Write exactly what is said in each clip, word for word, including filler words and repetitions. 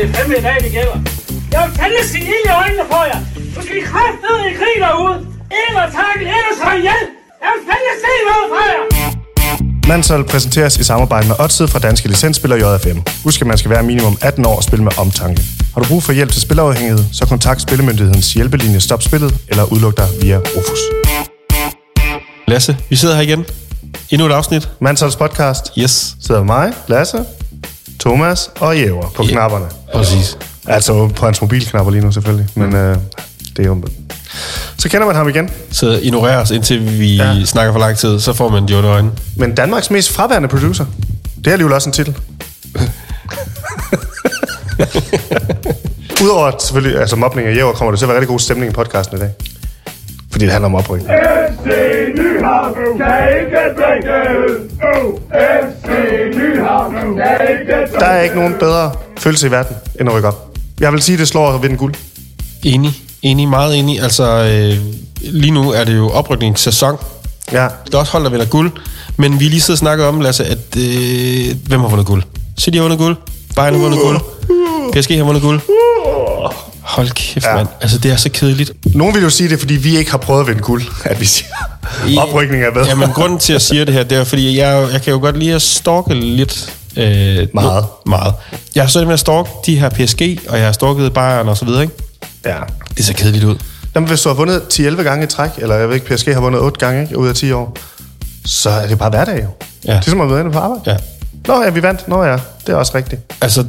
det er fandme i dag, det gælder. Jeg vil fandme sige ild i øjnene på jer. Du skal kraftede i krig derude. Eller takkel, eller så ihjel. Jeg vil fandme se noget fra jer. Mandsholdet præsenteres i samarbejde med Oddset fra Danske Licens Spil og J M F. Husk, at man skal være minimum atten år og spille med omtanke. Har du brug for hjælp til spilafhængighed, så kontakt Spillemyndighedens hjælpelinje Stop Spillet eller udluk dig via ROFUS. Lasse, vi sidder her igen. Endnu et afsnit. Mandsholdets podcast. Yes. Sidder mig, Lasse, Tómas og Jæver på yeah. knapperne. Præcis. Altså på hans mobilknapper lige nu selvfølgelig, men mm. øh, det er jo... Så kender man ham igen. Så ignorerer os, indtil vi ja. snakker for lang tid, så får man de otte øjne. Men Danmarks mest fraværende producer. Det er alligevel også en titel. Udover selvfølgelig, altså mobning af Jæver, kommer det til at være rigtig god stemning i podcasten i dag. Fordi det handler om opryk. F C Nyhavn kan ikke drikke øl. F C Nyhavn kan ikke drikke øl. Der er ikke nogen bedre følelse i verden, end at rykke op. Jeg vil sige, det slår at vinde guld. Enig. Enig, meget enig. Altså, øh, lige nu er det jo oprykningssæson. Ja. Det er også hold, der vinder guld. Men vi lige sidder og snakker om, Lasse, at øh, hvem har vundet guld? City har vundet guld. Bayern har vundet guld. P S G har vundet guld. Hold kæft, ja. mand. Altså, det er så kedeligt. Nogen vil jo sige det, fordi vi ikke har prøvet at vinde guld, at vi siger, oprykning er bedre. Jamen, grunden til at sige det her, det er fordi, jeg, jeg kan jo godt lide at stalke lidt. Øh, meget. Nu, meget. Jeg har så det med at stalke de her P S G, og jeg har stalket Bayern og så videre, ikke? Ja. Det ser kedeligt ud. Jamen, hvis du har vundet ti til elleve gange i træk, eller jeg ved ikke, P S G har vundet otte gange, ikke, ud af ti år, så er det bare hverdag jo. Ja. Det er som at være inde på arbejde. Ja. Nå ja, vi vandt. Nå ja, det er også rigtigt. Altså,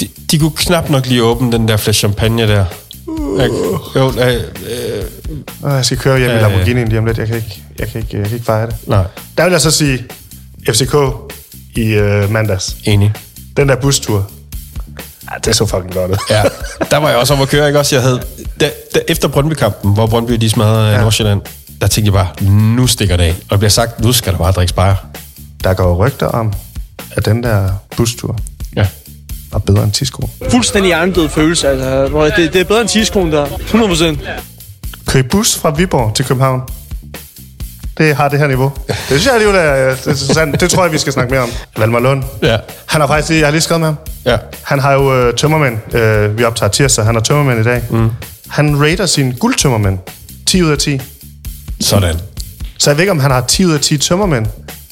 de, de kunne knap nok lige åbne den der flaske champagne der. Uh. Jeg, jo, øh, øh, jeg skal køre hjem øh, i Lamborghini lige om lidt. Jeg kan ikke, jeg kan ikke, jeg kan ikke fejre det. Nej. Der vil jeg så sige F C K i øh, mandags. Enig. Den der bustur. Ja, det så fucking godt. Ja, der var jeg også om at køre, ikke også? Jeg havde, da, da, efter Brøndby-kampen, hvor Brøndby de smadrede ja. Nordsjælland, der tænkte jeg bare, nu stikker det af. Og det bliver sagt, nu skal der bare drikke Bayer. Der går rygter om, at den der bustur ja. var bedre end Tisco. Fuldstændig hjernedød følelse, altså. Det, det er bedre end Tisco, der hundrede procent. Køb bus fra Viborg til København. Det har det her niveau. Det synes jeg alligevel er interessant. Det tror jeg, vi skal snakke mere om. Valdemar Lund. Ja. Han har faktisk lige, jeg har lige skrevet med ham. Ja. Han har jo øh, tømmermænd. Øh, vi optager tirsdag. Han har tømmermænd i dag. Mm. Han rater sin guldtømmermænd. ti ud af ti. Sådan. Så jeg ved ikke, om han har ti ud af ti tømmermænd.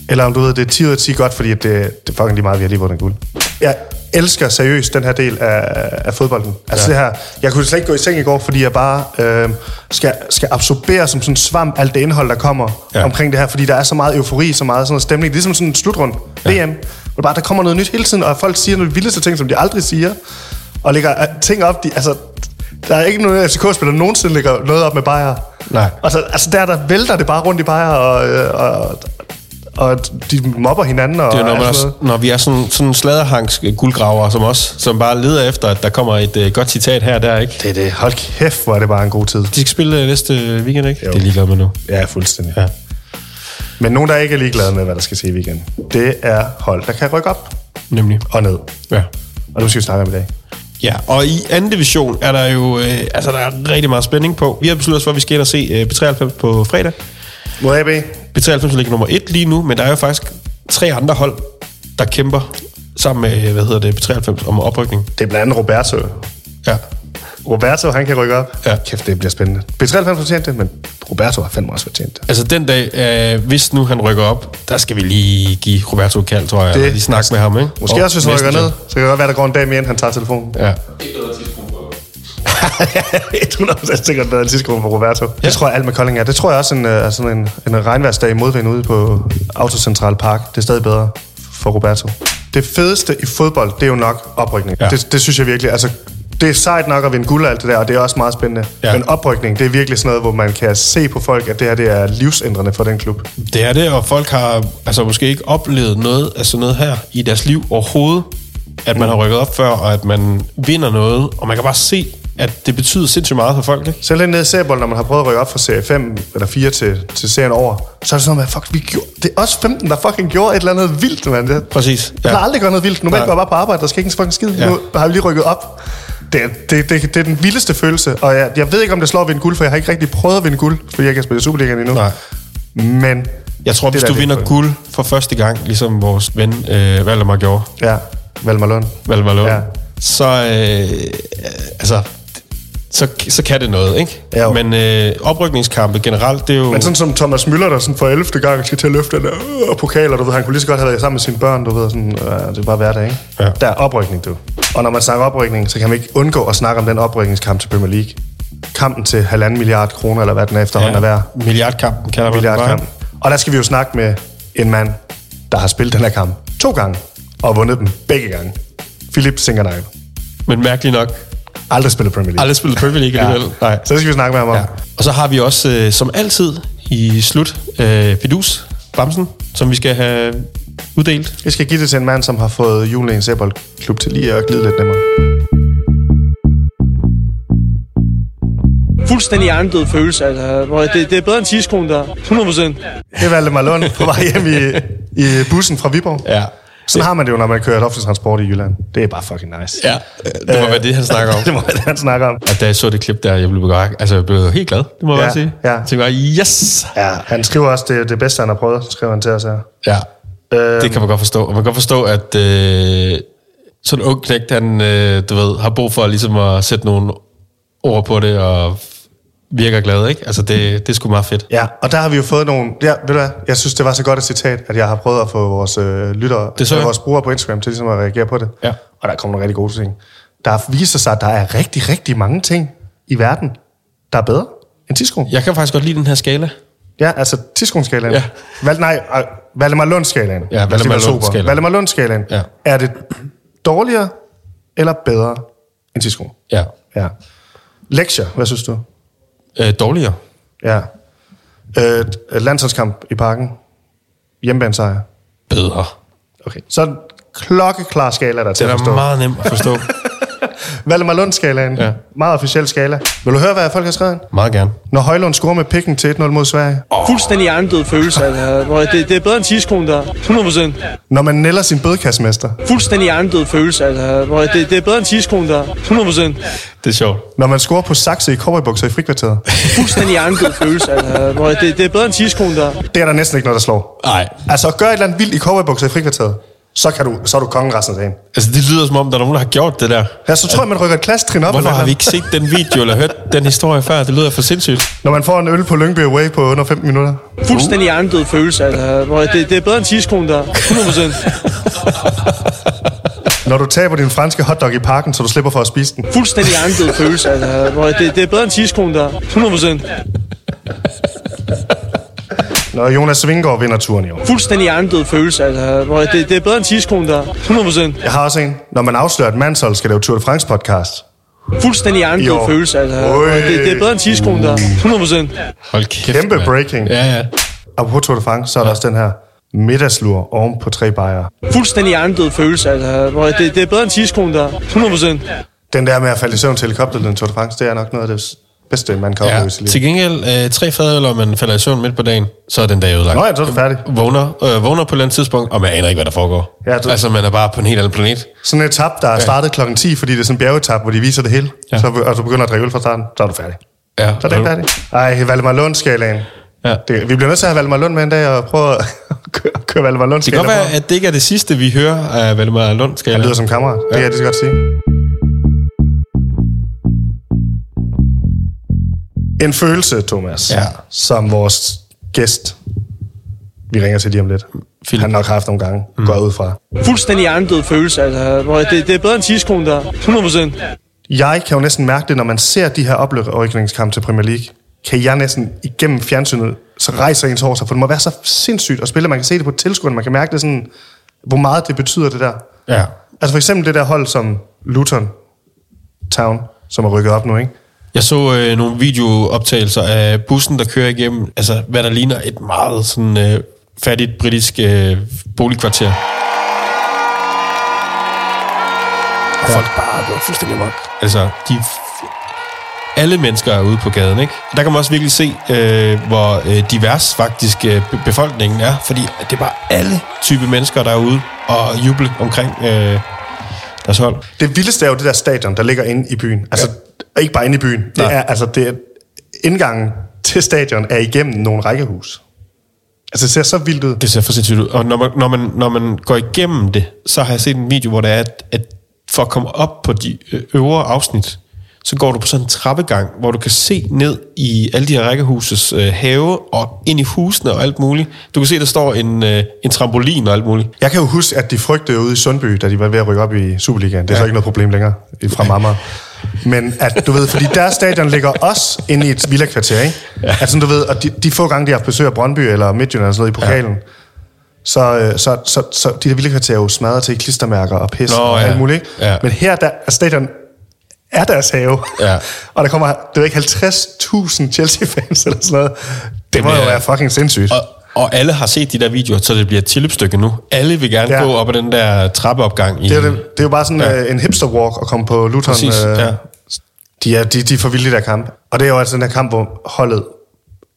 Eller om du ved, det er ti ud af ti godt, fordi det, det er fucking lige meget, vi har lige vundet guld. Jeg elsker seriøst den her del af, af fodbolden. Altså ja. det her, jeg kunne slet ikke gå i seng i går, fordi jeg bare øh, skal, skal absorbere som sådan en svamp alt det indhold, der kommer ja. omkring det her. Fordi der er så meget eufori, så meget sådan noget stemning. Det er ligesom sådan en slutrund. Ja. V M. Hvor bare, der kommer noget nyt hele tiden, og folk siger nogle vildeste ting, som de aldrig siger. Og lægger ting op, de, altså... Der er ikke nogen F C K-spiller, der nogensinde lægger noget op med Bayer. Nej. Og så, altså der, der vælter det bare rundt i Bayer, og... og og de mobber hinanden og det er når, man også, når vi er sådan sådan sladerhangs guldgraver som os, som bare leder efter at der kommer et uh, godt citat her der, ikke? Det er det. Hold kæft, hvor er det bare en god tid. De skal spille næste weekend, ikke? Jo. Det er ligeglad med nu. Ja, fuldstændig. Ja. Men nogen der ikke er ligeglade med hvad der skal ske i weekenden. Det er hold der kan rykke op, nemlig og ned. Ja. Og nu skal vi snakke om i dag. Ja, og i anden division er der jo øh, altså der er rigtig meget spænding på. Vi har besluttet os for at vi skal ind og se øh, B treoghalvfems på fredag. Må jeg be? B treoghalvfems ligger nummer et lige nu, men der er jo faktisk tre andre hold, der kæmper sammen med, hvad hedder det, B treoghalvfems om oprykning. Det er blandt andet Roberto. Ja. Roberto, han kan rykke op. Ja. Kæft, det bliver spændende. B treoghalvfems har fortjent det, men Roberto har fandme også fortjent det. Altså den dag, øh, hvis nu han rykker op, der skal vi lige give Roberto et kald, tror jeg. Det, lige snakke med ham, ikke? Måske og også, hvis han rykker ned. Så kan det godt være, der går en dag mere, end han tager telefonen. Ja. hundrede procent sikkert bedre end tidskruppen for Roberto. Ja. Det tror jeg alt med Kolding er. Det tror jeg også en, er sådan en, en regnværsdag i modvind ude på Autocentral Park. Det er stadig bedre for Roberto. Det fedeste i fodbold, det er jo nok oprykning. Ja. Det, det synes jeg virkelig. Altså, det er sejt nok at vinde guld og alt det der, og det er også meget spændende. Ja. Men oprykning, det er virkelig sådan noget, hvor man kan se på folk, at det her det er livsændrende for den klub. Det er det, og folk har altså, måske ikke oplevet noget af sådan noget her i deres liv overhovedet. At man har rykket op før, og at man vinder noget, og man kan bare se at det betyder sindssygt meget for folk, ikke? Selv nede i seriebold, når man har prøvet at rykke op fra serie fem eller fire til, til serien over, så er det sådan noget, fuck, vi gjorde... Det er også femten, der fucking gjorde et eller andet vildt, mand. Det, præcis. Jeg har ja. aldrig gjort noget vildt. Normalt går jeg bare på arbejde, der skal ikke fucking skide. Ja. Nu har vi lige rykket op. Det, det, det, det er den vildeste følelse, og jeg, jeg ved ikke, om det slår at vinde guld, for jeg har ikke rigtig prøvet at vinde guld, fordi jeg kan spille Superligaen endnu. Nej. Men... Jeg tror, hvis du vinder guld for første gang, ligesom vores ven øh, Valdemar gjorde. Ja, Valdemar Lund. Valdemar Lund. Ja. så øh, altså så så kan det noget, ikke? Ja, men øh, oprykningskampe generelt, det er jo. Men sådan som Thomas Müller, der sådan for ellevte gang skal til at løfte den der pokaler, du ved, han kunne lige så godt have været sammen med sine børn, du ved, sådan øh, det er bare hverdag, ikke? Ja. Der er oprykning, du. Og når man snakker oprykning, så kan man ikke undgå at snakke om den oprykningskamp til Premier League. Kampen til halvanden milliard kroner, eller hvad den er efterhånden er værd. Milliardkampen, kan der milliardkampen. Og der skal vi jo snakke med en mand, der har spillet den her kamp to gange, og vundet dem begge gange. Philip Zinckernagel. Men mærkeligt nok aldrig spillet Premier League. Aldrig spillet Premier League alligevel. Ja. Nej. Så det skal vi snakke med ham om. Ja. Og så har vi også, øh, som altid, i slut, øh, Fidus Bamsen, som vi skal have uddelt. Jeg skal give det til en mand, som har fået Julen Sæboldklub til lige at glide lidt nemmere. Fuldstændig armdød følelse, altså. Det, det er bedre end tidskron der. hundrede procent. Det valgte mig Lund på vej hjem i, i bussen fra Viborg. Ja. Sådan har man det jo, når man kører et offentlig transport i Jylland. Det er bare fucking nice. Ja, det må være det, han snakker om. Det må være det, han snakker om. Og da jeg så det klip der, jeg blev begræk. Altså, jeg blev helt glad, det må jeg ja, sige. Ja. Jeg tænkte bare, yes! Ja, han skriver også det, det bedste, han har prøvet, skriver han til os her. Ja, øhm. det kan man godt forstå. Og man kan godt forstå, at øh, sådan en ung knægt, han øh, du ved, har brug for ligesom at sætte nogle ord på det, og virker glad, ikke? Altså, det, det er sgu meget fedt. Ja, og der har vi jo fået nogle. Ja, ved du hvad? Jeg synes, det var så godt et citat, at jeg har prøvet at få vores øh, lyttere, vores brugere på Instagram til ligesom at reagere på det. Ja. Og der kommer nogle rigtig gode ting. Der viser sig, at der er rigtig, rigtig mange ting i verden, der er bedre end tidskron. Jeg kan faktisk godt lide den her skala. Ja, altså tidskronskalaen. Ja. Val, nej, Valdemar Lund-skalaen. Ja, Valdemar Lund-skalaen. Valdemar Lund-skalaen. Ja. Er det dårligere eller bedre end tidskron? Ja. Ja. Lektier, hvad synes du? Øh, dårligere. Ja. Øh, landsholdskamp i parken. Hjemmebanesejr. Bedre. Okay. Så en klokkeklar skala, der til at forstå. Det er meget nemt at forstå. Valdemar Lund-skalaen. Ja. Meget officiel skala. Vil du høre, hvad folk har skrevet? Meget gerne. Når Højlund scorer med pikken til et nul mod Sverige. Oh. Fuldstændig armdød følelse. Altså. Det, det er bedre end tidskron der. hundrede procent. Når man nælder sin bødekassemester. Fuldstændig armdød følelse. Altså. Det, det er bedre end tidskron der. hundrede procent. Det er sjovt. Når man scorer på sakse i cowboybukser i frikvarteret. Fuldstændig armdød følelse. Altså. Det, det er bedre end tidskron der. Det er der næsten ikke noget, der slår. Nej. Altså, gør et eller andet vildt i cowboybukser i frikvarteret. Så, kan du, så er du kongen resten af dagen. Altså, det lyder som om, der er nogen, der har gjort det der. Ja, så tror jeg, man rykker et klassetrin op. Hvorfor har vi ikke set den video eller hørt den historie før? Det lyder for sindssygt. Når man får en øl på Lyngby Away på under femten minutter. Fuldstændig armdød følelse. Altså. Det, det er bedre end tidskron der. hundrede procent. Når du taber din franske hotdog i parken, så du slipper for at spise den. Fuldstændig armdød følelse. Altså. Det, det er bedre end tidskron der. hundrede procent. Når Jonas Svinggaard vinder turen i år. Fuldstændig armdød følelse. Altså. Det, det er bedre end tidskron der. hundrede procent. Jeg har også en. Når man afslører, at Mandsholdet skal lave Tour de France podcast. Fuldstændig armdød følelse. Altså. Det, det er bedre end tidskron der. hundrede procent. Hold kæft, kæmpe man. Breaking. Ja, ja. Og på Tour de France, så er der ja. Også den her middagslur oven på tre bajere. Fuldstændig armdød følelse. Altså. Det, det er bedre end tidskron der. hundrede procent. Den der med at falde i søvn til helikopterlyden Tour de France, det er nok noget af det bedste, man kan opleve i sit liv. Til gengæld, øh, tre fadøl, og man falder i søvn midt på dagen, så er den dag udlagt. Nå ja, så er det færdigt. Vågner, øh, vågner på et eller andet tidspunkt, og man aner ikke, hvad der foregår. Ja, det. Altså, man er bare på en helt anden planet. Sådan en etap, der er startet ja. klokken ti, fordi det er sådan en bjergetap, hvor de viser det hele, ja. så, og du begynder at drikke øl fra starten, så er du færdig. Ja. Så er det ikke færdigt. Ej, Valdemar Lund-skalaen. Ja. Det, vi bliver nødt til at have Valdemar Lund med en dag og prøve at køre, køre Valdemar Lund-skalaen. Det kan godt være, at det ikke er det sidste, vi hører af Valdemar Lund-skalaen. Han lyder som kammerat. Ja. Det er det, skal jeg godt sige. En følelse, Thomas, ja. Som vores gæst, vi ringer til lige om lidt, Philip. Han nok har haft nogle gange, mm. går ud fra. Fuldstændig armdød følelse, altså. Det, det er bedre end tidskron der, hundrede procent. Jeg kan jo næsten mærke det, når man ser de her oprykningskampe til Premier League, kan jeg næsten igennem fjernsynet, så rejser ens hår sig, for det må være så sindssygt at spille, man kan se det på tilskuerne, man kan mærke det sådan, hvor meget det betyder det der. Ja. Altså for eksempel det der hold som Luton Town, som er rykket op nu, ikke? Jeg så øh, nogle videooptagelser af bussen, der kører igennem, altså hvad der ligner et meget sådan øh, fattigt britisk øh, boligkvarter. Og folk bare blev fuldstændig mok. Altså, de alle mennesker er ude på gaden, ikke? Der kan man også virkelig se, øh, hvor øh, divers faktisk øh, befolkningen er, fordi det er bare alle type mennesker, der er ude og juble omkring øh, deres hold. Det vildeste er jo det der stadion, der ligger inde i byen. Altså, ja. Og ikke bare inde i byen. Det er, altså, det er, indgangen til stadion er igennem nogle rækkehus. Altså, det ser så vildt ud. Det ser for sindssygt ud. Og når man, når man, når man går igennem det, så har jeg set en video, hvor der er, at, at for at komme op på de øvre afsnit, så går du på sådan en trappegang, hvor du kan se ned i alle de her rækkehuses øh, have, og ind i husene og alt muligt. Du kan se, der står en, øh, en trampolin og alt muligt. Jeg kan jo huske, at de frygtede ude i Sundby, da de var ved at rykke op i Superligaen. Det er ja. så ikke noget problem længere fra Marmar. Men at, du ved, fordi deres stadion ligger også inde i et villakvarter, ikke? Ja. At sådan, du ved, og de, de få gange, de har besøgt Brøndby eller Midtjylland eller sådan noget i pokalen, ja. Så, så, så, så de der villakvarter er jo smadret til klistermærker og pis. Nå, og alt ja. muligt. Ja. Men her der er stadion er deres have. Ja. Og der kommer, det var ikke halvtreds tusind Chelsea-fans eller sådan noget. Det den må er, jo være fucking sindssygt. Og, og alle har set de der videoer, så det bliver et tilløbsstykke nu. Alle vil gerne ja. gå op ad den der trappeopgang. I det, er det, det er jo bare sådan ja. en hipster-walk at komme på Luton. Præcis, ja. De er, de, de er for vilde, der kamp. Og det er jo altså den der kamp, hvor holdet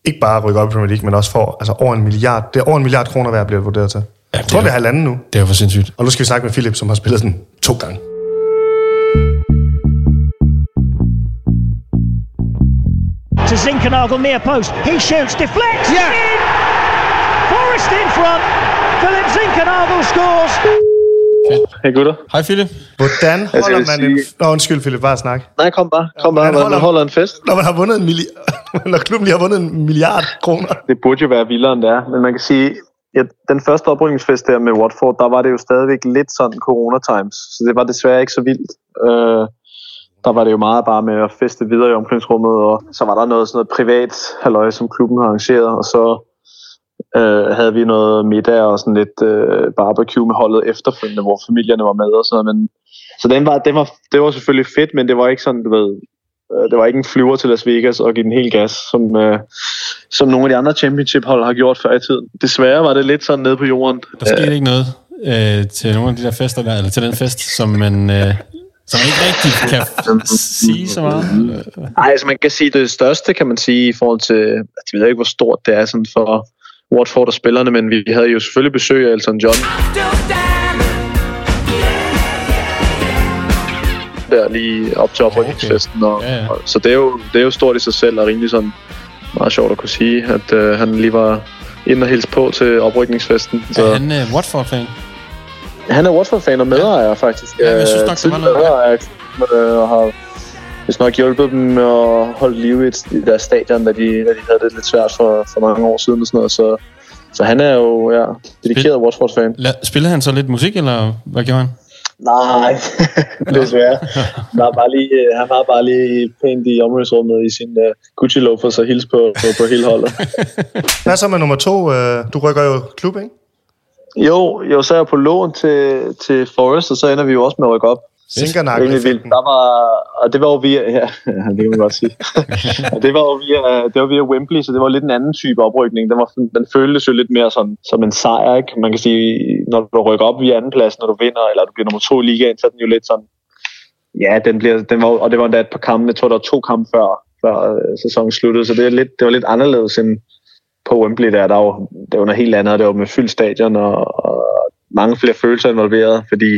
ikke bare rykker op i Premier League, men også får altså over en milliard. Det er over en milliard kroner, hvad jeg bliver vurderet til. Ja, jeg tror, det er halvanden nu. Det er jo for sindssygt. Og nu skal vi snakke med Philip, som har spillet den to gange. To Zinckernagel near post, he shoots, deflects, yeah. in! Forest in front, Philip Zinckernagel scores! Hej gutter. Hej Philip. Hvordan holder man sige... en... Nå, undskyld Philip, bare snak. Nej, kom bare. Kom bare, man, man, holder... man holder en fest. Når man har vundet en milliard... Når klubben lige har vundet en milliard kroner. Det burde jo være vildere, end det er. Men man kan sige, ja, den første oprykningsfest der med Watford, der var det jo stadigvæk lidt sådan corona-times. Så det var desværre ikke så vildt. Uh... Der var det jo meget bare med at feste videre i omklædningsrummet, og så var der noget sådan noget privat halløj, som klubben har arrangeret, og så øh, havde vi noget middag og sådan lidt øh, barbecue med holdet efterfølgende, hvor familierne var med og sådan noget. Men, så den var, den var, det var selvfølgelig fedt, men det var ikke sådan, du ved, øh, det var ikke en flyver til Las Vegas og give den helt gas, som, øh, som nogle af de andre championship-hold har gjort før i tiden. Desværre var det lidt sådan nede på jorden. Der skete øh, ikke noget øh, til nogle af de der fester der, eller til den fest, som man... Øh som ikke rigtig kan sige så meget. Nej, altså man kan sige, det største, kan man sige, i forhold til, jeg ved ikke, hvor stort det er sådan for Watford og spillerne, men vi havde jo selvfølgelig besøg af Elton John. Der lige op til oprykningsfesten. Og, ja, ja. Og, så det er, jo, det er jo stort i sig selv, og rimelig sådan meget sjovt at kunne sige, at øh, han lige var inde og hilse på til oprykningsfesten. Så. Er han uh, Watford-fan? Han er Watford-fan og medejer, faktisk. Ja, jeg synes nok, det var noget. Og har hvis nok hjulpet dem med at holde liv i deres stadion, da de, da de havde det lidt svært for, for mange år siden og sådan noget. Så, så han er jo, ja, dedikeret Spil- Watford-fan. La- Spillede han så lidt musik, eller hvad gjorde han? Nej, desværre. Han var bare lige, han var bare lige pænt i områdsrummet i sin uh, Gucci-loafers og hils på, på, på hele holdet. Hvad så med nummer to? Du rykker jo klub, ikke? Jo, jo, så er jeg på lån til, til Forest, og så ender vi jo også med at rykke op. Zinckernagel-effekten. Der var, og det var jo via, ja, det kan man godt sige. det var jo via, det var via Wembley, så det var lidt en anden type oprykning. Den, var, den føltes jo lidt mere sådan, som en sejr, ikke? Man kan sige, når du rykker op via anden plads, når du vinder, eller du bliver nummer to i ligaen, så er den jo lidt sådan, ja, den bliver, den var, og det var endda et par kampe, jeg tror, der var to kampe før, før sæsonen sluttede, så det, er lidt, det var lidt anderledes end på Wembley, der er der jo, det var noget helt andet, det var med fyldt stadion, og, og mange flere følelser involveret, fordi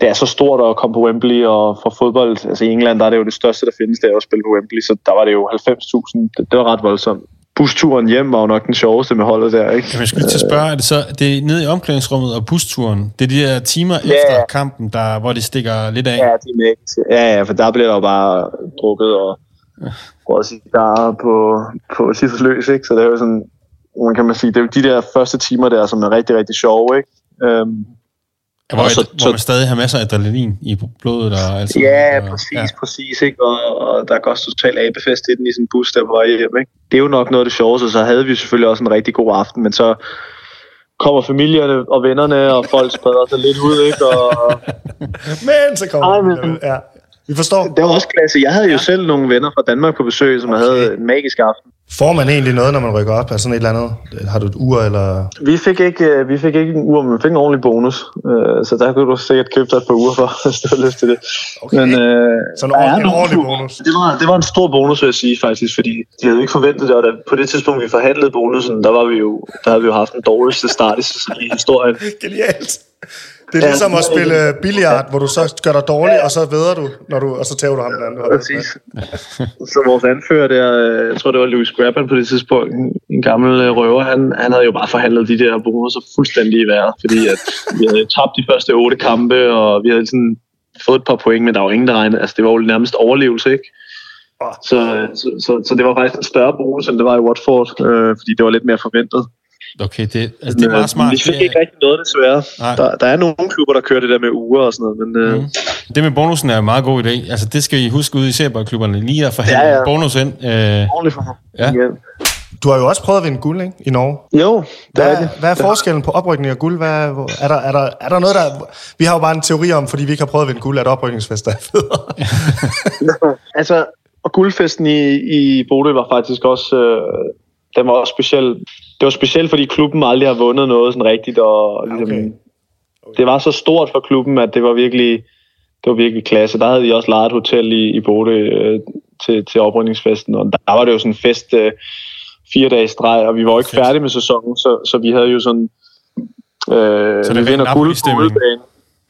det er så stort at komme på Wembley, og for fodbold, altså i England, der er det jo det største, der findes, det er at spille på Wembley, så der var det jo halvfems tusind, det, det var ret voldsomt. Busturen hjem var jo nok den sjoveste med holdet der, ikke? Jamen, jeg skulle lige til at spørge, er det så, det er nede i omklædningsrummet og busturen, det er de der timer ja. efter kampen, der, hvor det stikker lidt af? Ja, det er ja, ja, for der bliver der jo bare drukket og prøv sige, der er på, på sidst løs, ikke? Så det er jo sådan, man kan man sige, det er jo de der første timer der, som er rigtig, rigtig sjove, ikke? Øhm, ja, hvor, så, et, så, hvor man stadig har masser af adrenalin i blodet og altså. Ja, og, præcis, ja. præcis, ikke? Og, og der går også totalt abefest i den i sådan en bus, der var hjem, ikke? Det er jo nok noget af det sjove, så, så havde vi selvfølgelig også en rigtig god aften, men så kommer familierne og vennerne, og folk spreder sig lidt ud, ikke? Og... men så kommer det, ja. Vi forstår. Det var også klasse. Jeg havde jo ja. selv nogle venner fra Danmark på besøg, som okay. havde en magisk aften. Får man egentlig noget, når man rykker op? Er sådan et eller andet? Har du et ur, eller...? Vi fik ikke, vi fik ikke en ur, men vi fik en ordentlig bonus. Så der kunne du sikkert købe dig et par uger for, hvis du har lyst til det. Okay. Men, øh, så en ordentlig, en ordentlig bonus? Det var, det var en stor bonus, vil jeg sige, faktisk. Fordi de havde ikke forventet det, og da, på det tidspunkt, vi forhandlede bonusen, der, var vi jo, der havde vi jo haft en dårligste start i, i historien. Genialt! Det er ligesom at spille billiard, hvor du så gør dig dårlig, og så vædder du, når du og så tager du ham den anden. Præcis. Så vores anfører der, jeg tror det var Louis Grabban på det tidspunkt, en gammel røver, han, han havde jo bare forhandlet de der bonusser fuldstændig i vejret, fordi at vi havde tabt de første otte kampe, og vi havde sådan fået et par point, men der var ingen, der regnede. Altså, det var jo nærmest overlevelse, ikke? Oh. Så, så, så, så det var faktisk en større bonus, end det var i Watford, øh, fordi det var lidt mere forventet. Okay, det, altså, det er meget smart. Vi fik ikke rigtig noget, desværre. Der, der er nogle klubber, der kører det der med uger og sådan noget. Men, øh... mm. Det med bonusen er en meget god idé. Altså, det skal I huske ude i Seberg-klubberne. Lige at forhandle ja, ja. bonus ind. Øh... Ordentligt for ja. ja. Du har jo også prøvet at vinde guld, ikke? I Norge. Jo, det er det. Hvad er forskellen på oprykning og guld? Hvad er, er, der, er, der, er der noget, der... Vi har jo bare en teori om, fordi vi ikke har prøvet at vinde guld, at oprykningsfester er federe. Altså, og guldfesten i, i Bodø var faktisk også... Øh... Den var også speciel. Det var specielt, fordi klubben aldrig har vundet noget sådan rigtigt, og ligesom, okay. Okay. Det var så stort for klubben, at det var virkelig, det var virkelig klasse. Der havde de også lejet et hotel i, i Bodø øh, til, til oprydningsfesten, og der var det jo sådan en fest øh, fire dage i streg, og vi var jo ikke okay. færdige med sæsonen, så, så vi havde jo sådan... Øh, så det vi vinder guld på udebane.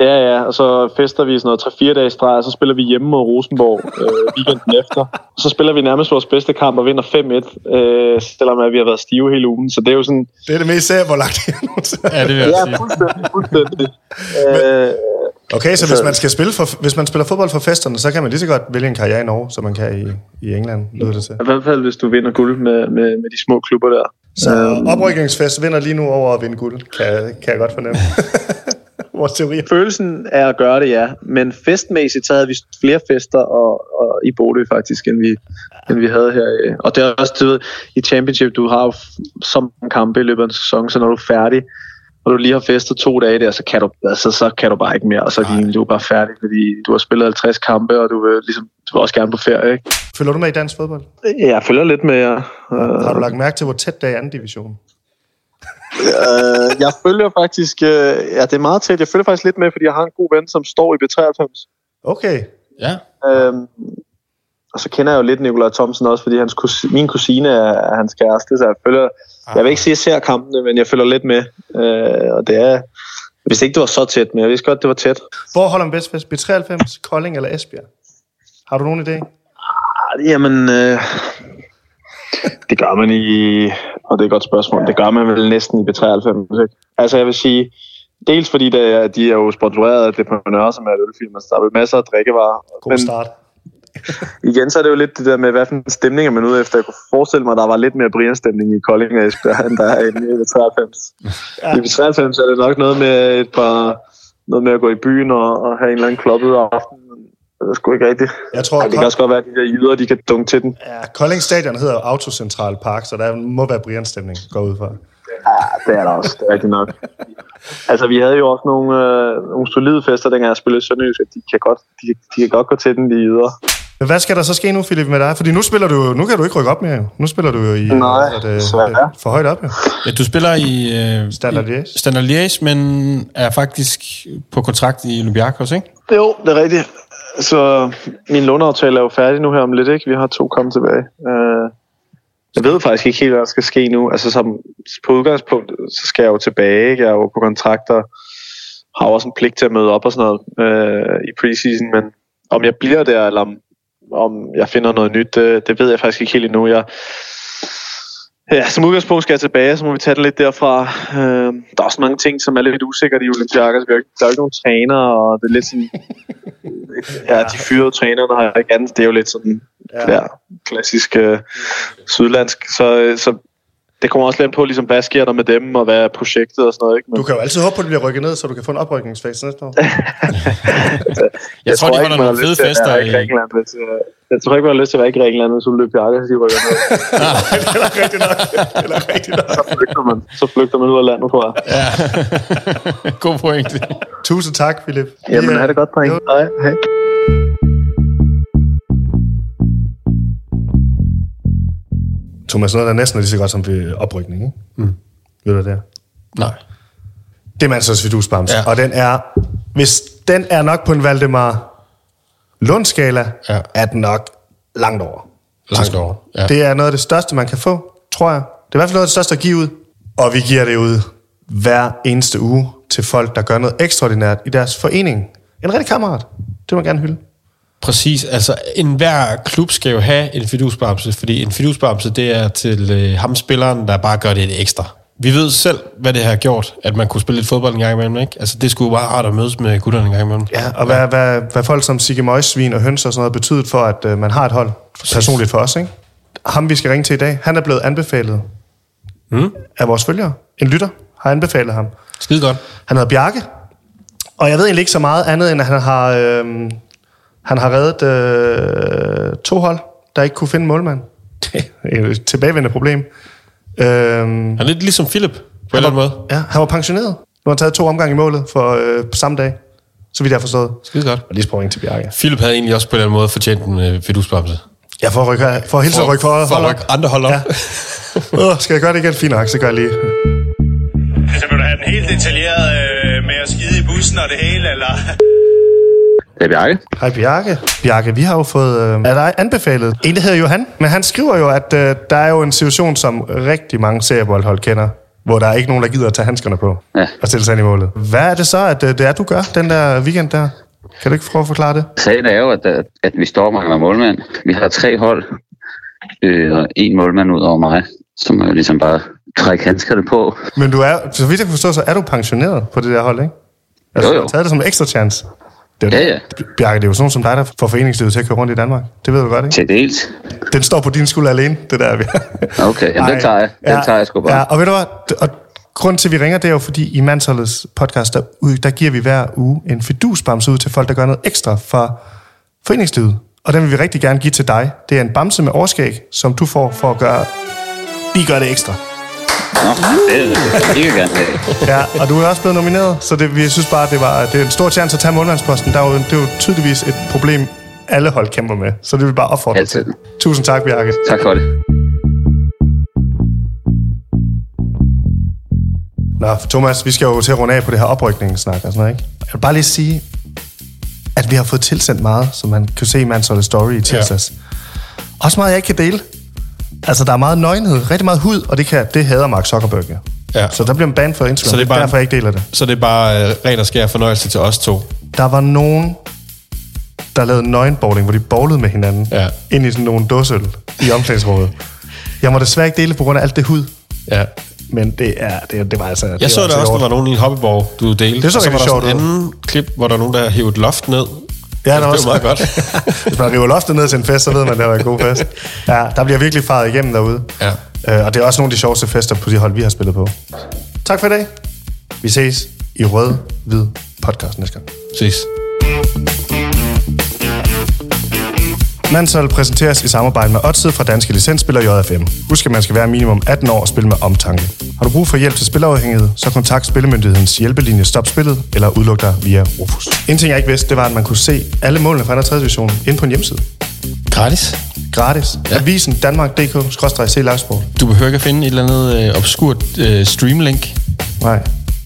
Ja, ja, og så fester vi sådan noget tre-fire dage i streg, og så spiller vi hjemme mod Rosenborg øh, weekenden efter. Så spiller vi nærmest vores bedste kamp og vinder fem et, øh, selvom at vi har været stive hele ugen. Så det er jo sådan... Det er det mest sæt, hvor langt det er nu. Ja, det vil jeg sige. Ja, fuldstændig, fuldstændig. Men, okay, så hvis man, skal spille for, hvis man spiller fodbold for festerne, så kan man lige så godt vælge en karriere i Norge, som man kan i, i England, lyder det til. I hvert fald, hvis du vinder guld med, med, med de små klubber der. Så oprykningsfest vinder lige nu over at vinde guld, kan, kan jeg godt fornemme. Følelsen er at gøre det, ja. Men festmæssigt, så havde vi flere fester og, og i Bodø faktisk, end vi, end vi havde her. Og det er også tid i Championship, du har jo som kampe i løbet af en sæson, så når du er færdig, og du lige har festet to dage der, så kan du, altså, så kan du bare ikke mere, og så er du bare færdig, fordi du har spillet halvtreds kampe, og du vil, ligesom, du vil også gerne på ferie, ikke? Følger du med i dansk fodbold? Ja, jeg følger lidt med, ja. Har du lagt mærke til, hvor tæt det er i anden division? øh, jeg følger faktisk, øh, ja, det er meget tæt. Jeg følger faktisk lidt med, fordi jeg har en god ven, som står i B treoghalvfems. Okay, ja. Øhm, og så kender jeg jo lidt Nikola Thomsen også, fordi hans kusine, min kusine er, er hans kæreste, så jeg følger... Ah. Jeg vil ikke sige, at jeg ser kampene, men jeg følger lidt med. Øh, og det er... Jeg vidste ikke, det var så tæt, men jeg vidste godt, det var tæt. Hvor holder man bedst fest? B treoghalvfems, Kolding eller Esbjerg? Har du nogen idé? Ah, jamen... Øh... Det gør man i, og det er et godt spørgsmål, det gør man vel næsten i B treoghalvfems, ikke? Altså jeg vil sige, dels fordi der, de er jo sponsoreret af deponører, som er et ølfirma, så der er jo masser af drikkevarer. God start. Men igen, så er det jo lidt det der med, hvad for en stemning er man ude efter. Jeg kunne forestille mig, at der var lidt mere Brian-stemning i Kolding og Esbjerg, end der er i B treoghalvfems. Ja. I B treoghalvfems er det nok noget med, et par, noget med at gå i byen og, og have en eller anden kloppet aften. Det er sgu ikke rigtigt. Jeg tror, Ej, det kan Kold... også godt være, at de der jyder, de kan dunke til den. Ja, Kolding Stadion hedder Autocentral Park, så der må være Brian-stemning, går ud fra. Ja, det er der også. Det er rigtigt nok. Altså, vi havde jo også nogle, øh, nogle solide fester, dengang jeg spillede i Sønderjysk, at de kan, godt, de, de kan godt gå til den, de jyder. Men hvad skal der så ske nu, Philip, med dig? Fordi nu spiller du jo, nu kan du ikke rykke op mere. Nu spiller du jo i Nej, at, øh, for højt op. Jo. Ja, du spiller i øh, Standard Liège. Standard Liège, men er faktisk på kontrakt i Lubiak også, ikke? Jo, det er rigtigt. Så min låneaftale er jo færdig nu her om lidt, ikke? Vi har to kommet tilbage. Jeg ved faktisk ikke helt, hvad der skal ske nu. Altså som på udgangspunkt, så skal jeg jo tilbage, ikke? Jeg er jo på kontrakter, har også en pligt til at møde op og sådan noget øh, i preseason, men om jeg bliver der, eller om, om jeg finder noget nyt, det, det ved jeg faktisk ikke helt endnu. Jeg, ja, som udgangspunkt skal jeg tilbage, så må vi tage det lidt derfra. Øh, der er også mange ting, som er lidt usikkert i Olympiakos. Altså, der er jo ikke nogen træner, og det er lidt sådan... Ja, de fyrede trænerne har ikke andet. Det er jo lidt sådan ja. Ja, klassisk øh, sydlandsk. Så, så det kommer også lidt på, ligesom, hvad sker der med dem, og hvad er projektet og sådan noget. Ikke? Men... Du kan jo altid håbe på, at det bliver rykket ned, så du kan få en oprykningsfase næste år. jeg, jeg tror, tror de holder nogle fede fester i Grækenland. Jeg tror ikke, man har lyst til at være i Grækenland, hvis Olympiakos de rykker ned. Det er rigtig nok. Det er rigtig nok. Så flygter man, så flygter man ud af landet, tror jeg. Ja. God pointe. Tusind tak, Philip. Jamen, yeah. Har det godt, dreng. Hej. Hej. Tómas, noget der næsten er lige så godt som ved oprykning, ikke? Mm. Ved du det? Nej. Det er Mandsholds vidusbams. Ja. Og den er, hvis den er nok på en Valdemar Lund-skala, ja. Er den nok langt over. Langt over, ja. Det er noget af det største, man kan få, tror jeg. Det er i hvert fald noget af det største at give ud. Og vi giver det ud hver eneste uge til folk, der gør noget ekstraordinært i deres forening. En rigtig kammerat. Det vil man gerne hylde. Præcis, altså enhver klub skal jo have en fidusbamse, fordi en fidusbamse, det er til øh, ham spilleren, der bare gør det et ekstra. vi ved selv, hvad det har gjort, at man kunne spille lidt fodbold en gang imellem, ikke? Altså, det skulle jo bare rart at mødes med gutterne en gang imellem. Ja, og hvad, ja. hvad, hvad folk som Sigge Møjsvin og Høns og sådan noget betydet for, at øh, man har et hold personligt for os, ikke? Ham, vi skal ringe til i dag, han er blevet anbefalet mm. af vores følgere. En lytter har anbefalet ham. Skide godt. Han hedder Bjarke, og jeg ved egentlig ikke så meget andet, end at han har, øh, han har reddet øh, to hold, der ikke kunne finde målmand. Det er et tilbagevendende problem. Øhm, han er lidt ligesom Philip på en måde. Ja, han var pensioneret. Nu har han taget to omgange i målet for øh, samme dag, så vidt jeg har forstået. Skide godt. Og lige sprøvning til Bjarke. Philip havde egentlig også på en eller anden måde fortjent en øh, fedusbremse. Ja, for at rykke her, for at hilse for, at rykke for, for at rykke andre hold op. Ja. øh, skal jeg gøre det igen? Fint nok, så gør jeg lige. Så vil du have den helt detaljeret øh, med at skide i bussen og det hele, eller? Det er Bjarke. Hej Bjarke. Bjarke, vi har jo fået... Øh, er der anbefalet? En, der hedder Johan, men han skriver jo, at øh, der er jo en situation, som rigtig mange serieboldhold kender, hvor der er ikke nogen, der gider at tage handskerne på ja. og stille sig ind i målet. Hvad er det så, at øh, det er, du gør den der weekend der? Kan du ikke prøve at forklare det? Sagen er jo, at, at vi står og mangler målmand. Vi har tre hold, øh, og en målmand ud over mig, som øh, ligesom bare trækker handskerne på. Men du er, så vidt jeg kan forstå, så er du pensioneret på det der hold, ikke? Altså, jo, jo. Du har taget det som en ekstra chance. Det er, ja, ja. Bjarke, det er jo sådan som dig, der får foreningslivet til at køre rundt i Danmark. Det ved du godt, ikke? Til dels. Den står på din skulder alene, det der. Okay, jamen, den tager jeg. Den ja, tager jeg sgu bare. Ja, og ved du hvad? Og grunden til, at vi ringer, det er jo fordi, i Mandsholdets podcast, der, der giver vi hver uge en fidusbamse ud til folk, der gør noget ekstra for foreningslivet. Og den vil vi rigtig gerne give til dig. Det er en bamse med overskæg, som du får for at gøre... Lige gør det ekstra. Nå, det er ikke gerne det. Ja, og du er også blevet nomineret, så det, vi synes bare, det var det er en stor chance at tage målmandsposten. Der er jo, det er jo tydeligvis et problem, alle hold kæmper med, så det vil bare opfordre altid til. Tusind tak, Bjarke. Tak for det. Nå, Tómas, vi skal jo til at runde af på det her oprykningssnak og sådan noget, ikke? Jeg vil bare lige sige, at vi har fået tilsendt meget, som man kan se i Mandsholdet Story i tirsdags. Ja. Også meget, jeg ikke kan dele. Altså, der er meget nøgenhed, rigtig meget hud, og det, kan, det hader Mark Zuckerberg. Ja. Så der bliver en ban for Instagram, så det er bare, derfor jeg ikke deler det. Så det er bare øh, ren og skær fornøjelse til os to. Der var nogen, der lavede nøgenbowling, hvor de bowlede med hinanden, ja. ind i sådan nogle dåsøl i omklædningsrummet. Jeg må desværre ikke dele på grund af alt det hud. Ja. Men det er det, det var altså... Jeg det så der også, når der var nogen i en hobbyborg, du delte. Det så, så var der sådan en anden klip, hvor der nogen, der hævede loft ned. Ja, det er også meget godt. Hvis man river loftet ned til en fest, så ved man, at det var en god fest. Ja, der bliver virkelig faret igennem derude. Ja. Øh, og det er også nogle af de sjoveste fester på de hold, vi har spillet på. Tak for i dag. Vi ses i Rød Hvid Podcast næste gang. Ses. Mandsholdet præsenteres i samarbejde med Oddset fra Danske Licens Spil og J M F. Husk, at man skal være minimum atten år og spille med omtanke. Har du brug for hjælp til spilafhængighed, så kontakt Spillemyndighedens hjælpelinje Stop Spillet eller udluk dig via ROFUS. En ting, jeg ikke vidste, det var, at man kunne se alle målene fra anden og tredje division inde på en hjemmeside. Gratis? Gratis. Ja. Avisen danmark punktum d k bindestreg c bindestreg livesport. Du behøver ikke at finde et eller andet øh, obskurt øh, streamlink? Nej.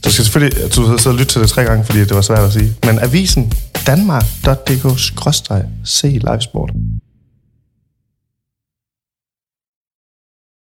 Du skal selvfølgelig du sidde og lytte til det tre gange, fordi det var svært at sige. Men avisen danmark punktum d k bindestreg c bindestreg livesport.